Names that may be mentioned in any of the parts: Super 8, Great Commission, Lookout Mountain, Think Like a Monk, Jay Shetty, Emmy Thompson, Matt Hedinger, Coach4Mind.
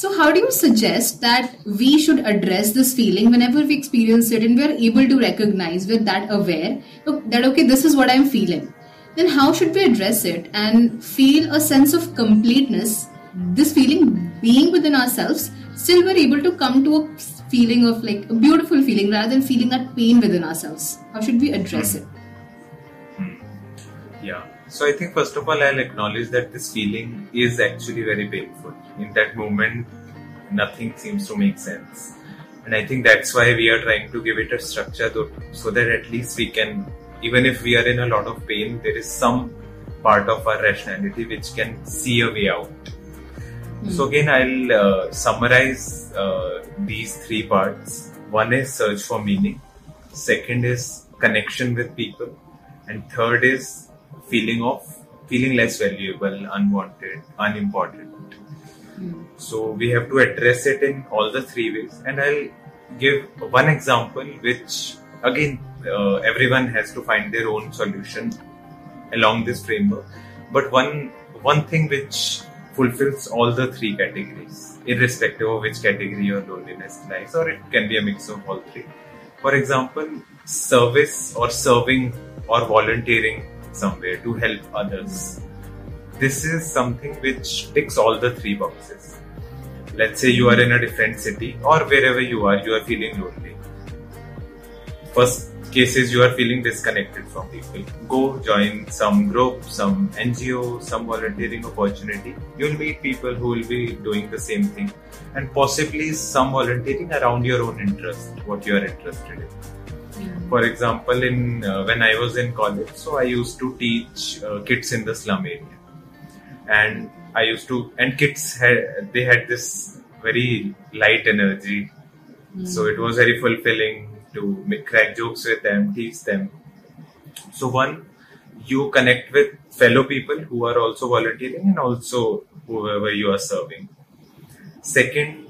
So how do you suggest that we should address this feeling whenever we experience it and we're able to recognize, we're that aware that, okay, this is what I'm feeling. Then how should we address it and feel a sense of completeness, this feeling being within ourselves, still we're able to come to a feeling of like a beautiful feeling rather than feeling that pain within ourselves. How should we address it? Yeah. So I think first of all, I'll acknowledge that this feeling is actually very painful. In that moment, nothing seems to make sense. And I think that's why we are trying to give it a structure so that at least we can, even if we are in a lot of pain, there is some part of our rationality which can see a way out. So again, I'll summarize these three parts. One is search for meaning. Second is connection with people. And third is feeling less valuable, unwanted, unimportant. So we have to address it in all the three ways. And I'll give one example which again, everyone has to find their own solution along this framework. But one thing which fulfills all the three categories, irrespective of which category your loneliness lies, or it can be a mix of all three. For example, service or serving or volunteering somewhere to help others. This is something which ticks all the three boxes. Let's say you are in a different city or wherever you are feeling lonely. First case is you are feeling disconnected from people. Go join some group, some NGO, some volunteering opportunity. You'll meet people who will be doing the same thing and possibly some volunteering around your own interest, what you are interested in. For example, in when I was in college, so I used to teach kids in the slum area, and kids had this very light energy, so it was very fulfilling to crack jokes with them, teach them. So one, you connect with fellow people who are also volunteering and also whoever you are serving. Second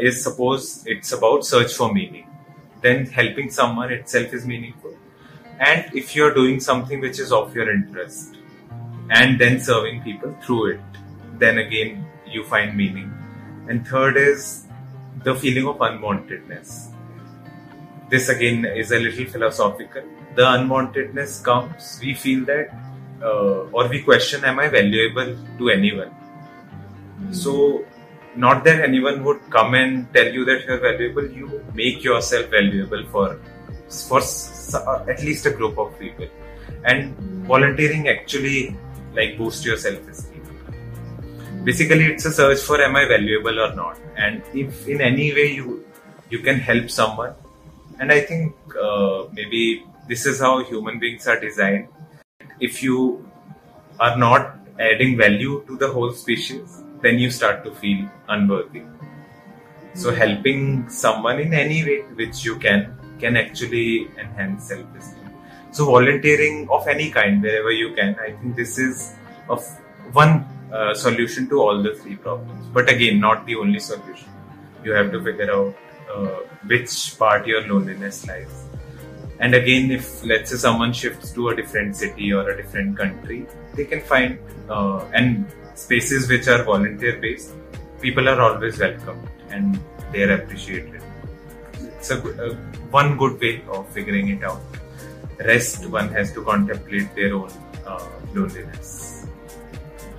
is suppose it's about search for meaning. Then helping someone itself is meaningful. And if you're doing something which is of your interest and then serving people through it, then again you find meaning. And third is the feeling of unwantedness. This again is a little philosophical. The unwantedness comes, we feel that or we question, am I valuable to anyone? So not that anyone would come and tell you that you're valuable, you make yourself valuable for at least a group of people. And volunteering actually like boosts your self-esteem. Basically, it's a search for am I valuable or not. And if in any way you can help someone, and I think maybe this is how human beings are designed. If you are not adding value to the whole species, then you start to feel unworthy. So helping someone in any way which you can actually enhance self-esteem. So volunteering of any kind, wherever you can, I think this is one solution to all the three problems. But again, not the only solution. You have to figure out which part your loneliness lies. And again, if let's say someone shifts to a different city or a different country, they can find and spaces which are volunteer based, people are always welcomed and they are appreciated. It's one good way of figuring it out. Rest, one has to contemplate their own loneliness.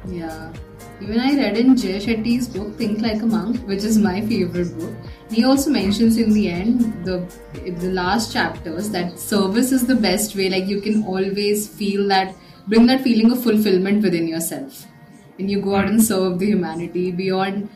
Yeah. Even I read in Jay Shetty's book, Think Like a Monk, which is my favorite book. He also mentions in the end, the last chapters, that service is the best way. Like you can always feel that, bring that feeling of fulfillment within yourself. And you go out and serve the humanity beyond.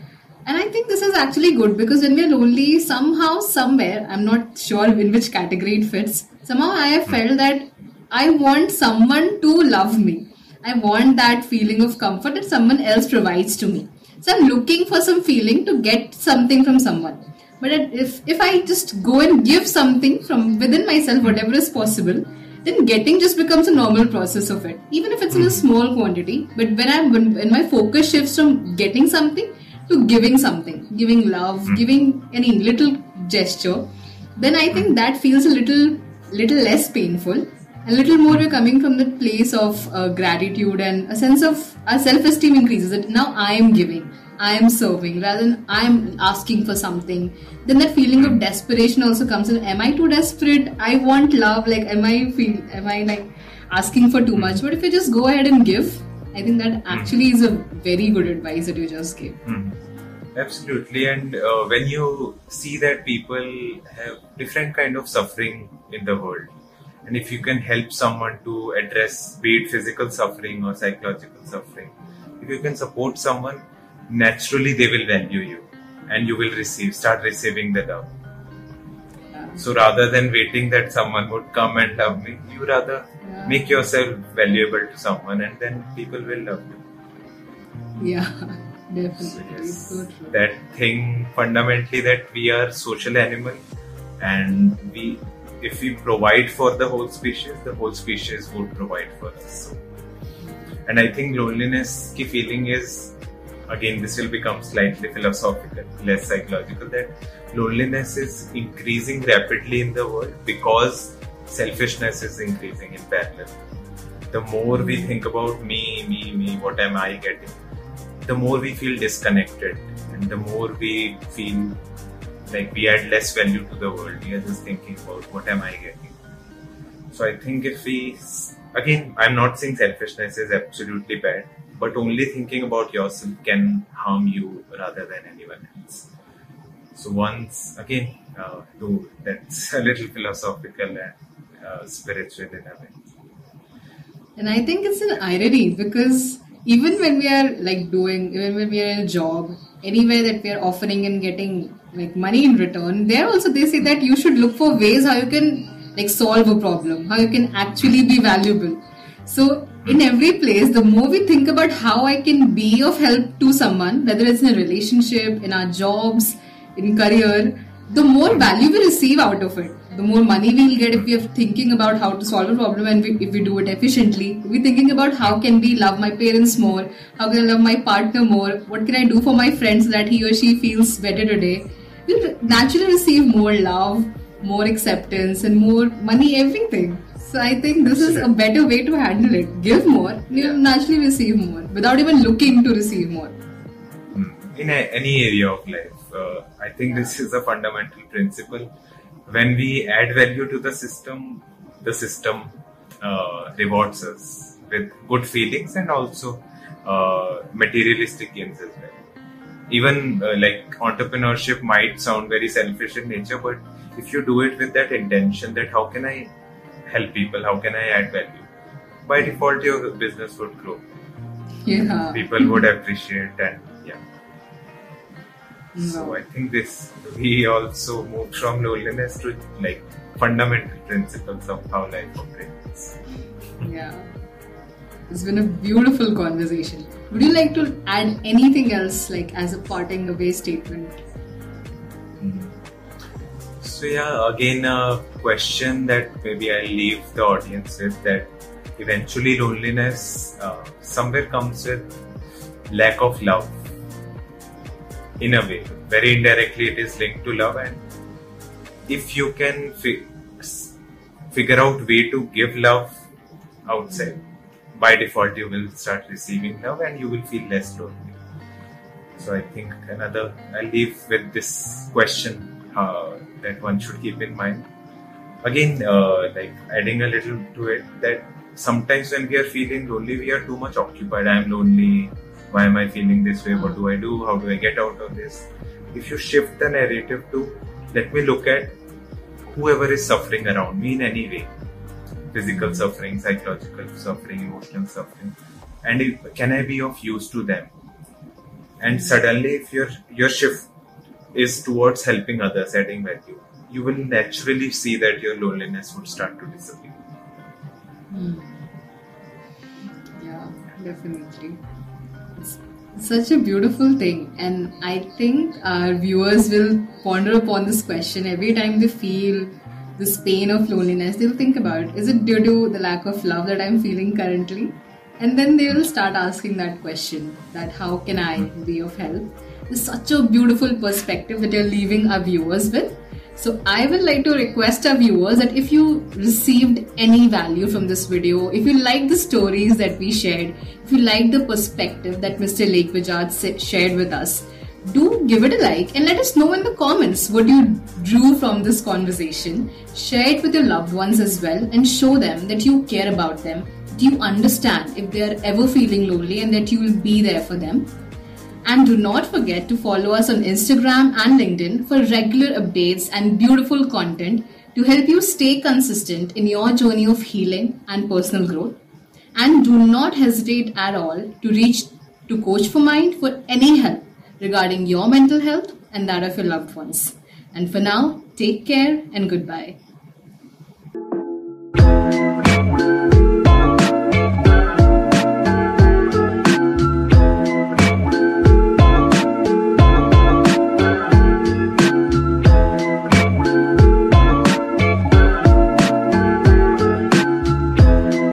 And I think this is actually good because when we're lonely, somehow, somewhere, I'm not sure in which category it fits. Somehow I have felt that I want someone to love me. I want that feeling of comfort that someone else provides to me. So I'm looking for some feeling to get something from someone. But if I just go and give something from within myself, whatever is possible, then getting just becomes a normal process of it. Even if it's in a small quantity, but when my focus shifts from getting something to giving something, giving love, giving any little gesture, then I think that feels a little less painful. A little more we're coming from the place of gratitude and a sense of our self-esteem increases. That now I am giving. I am serving, rather than I am asking for something. Then that feeling of desperation also comes in. Am I too desperate? I want love. Like, am I like asking for too much? But if you just go ahead and give, I think that actually is a very good advice that you just gave. Absolutely. And when you see that people have different kind of suffering in the world, and if you can help someone to address, be it physical suffering or psychological suffering, if you can support someone, naturally they will value you and you will start receiving the love. So rather than waiting that someone would come and love me, you rather make yourself valuable to someone, and then people will love you. Yeah, definitely. So yes, so true. That thing fundamentally that we are social animal, and if we provide for the whole species would provide for us. So, and I think loneliness ki feeling is, again, this will become slightly philosophical, less psychological, that loneliness is increasing rapidly in the world because selfishness is increasing in parallel. The more we think about me, what am I getting, the more we feel disconnected, and the more we feel like we add less value to the world. We are just thinking about what am I getting. So I think if we, again, I'm not saying selfishness is absolutely bad, but only thinking about yourself can harm you rather than anyone else. So once again, though that's a little philosophical and spiritual in a way. And I think it's an irony, because even when we are even when we are in a job, anywhere that we are offering and getting like money in return, there also they say that you should look for ways how you can like solve a problem, how you can actually be valuable. So in every place, the more we think about how I can be of help to someone, whether it's in a relationship, in our jobs, in career, the more value we receive out of it, the more money we'll get if we are thinking about how to solve a problem, and if we do it efficiently. We're thinking about how can we love my parents more, how can I love my partner more, what can I do for my friends so that he or she feels better today. We'll naturally receive more love, more acceptance, and more money, everything. So I think this is a better way to handle it. Give more, you'll naturally receive more, without even looking to receive more. In any area of life. I think this is a fundamental principle. When we add value to the system rewards us with good feelings and also materialistic gains as well. Even like entrepreneurship might sound very selfish in nature, but if you do it with that intention that how can I help people, how can I add value, by default your business would grow. Yeah. People would appreciate and So I think we also moved from loneliness to like fundamental principles of how life operates. Yeah. It's been a beautiful conversation. Would you like to add anything else, like as a parting away statement? So yeah, again, a question that maybe I'll leave the audience with, that eventually loneliness somewhere comes with lack of love. In a way, very indirectly it is linked to love, and if you can figure out way to give love outside, by default you will start receiving love and you will feel less lonely. So I think I'll leave with this question that one should keep in mind. Again, like adding a little to it, that sometimes when we are feeling lonely, we are too much occupied. I am lonely. Why am I feeling this way? What do I do? How do I get out of this? If you shift the narrative to, let me look at whoever is suffering around me in any way, physical suffering, psychological suffering, emotional suffering, and can I be of use to them? And suddenly if your shift is towards helping others, adding value, you will naturally see that your loneliness would start to disappear. Yeah, definitely. Such a beautiful thing, and I think our viewers will ponder upon this question every time they feel this pain of loneliness. They'll think about, is it due to the lack of love that I'm feeling currently? And then they will start asking that question, that how can I be of help? It's such a beautiful perspective that you're leaving our viewers with. So I would like to request our viewers that if you received any value from this video, if you like the stories that we shared, if you like the perspective that Mr. Lakvijat shared with us, do give it a like and let us know in the comments what you drew from this conversation. Share it with your loved ones as well and show them that you care about them, that you understand if they are ever feeling lonely and that you will be there for them. And do not forget to follow us on Instagram and LinkedIn for regular updates and beautiful content to help you stay consistent in your journey of healing and personal growth. And do not hesitate at all to reach to Coach4Mind for any help regarding your mental health and that of your loved ones. And for now, take care and goodbye.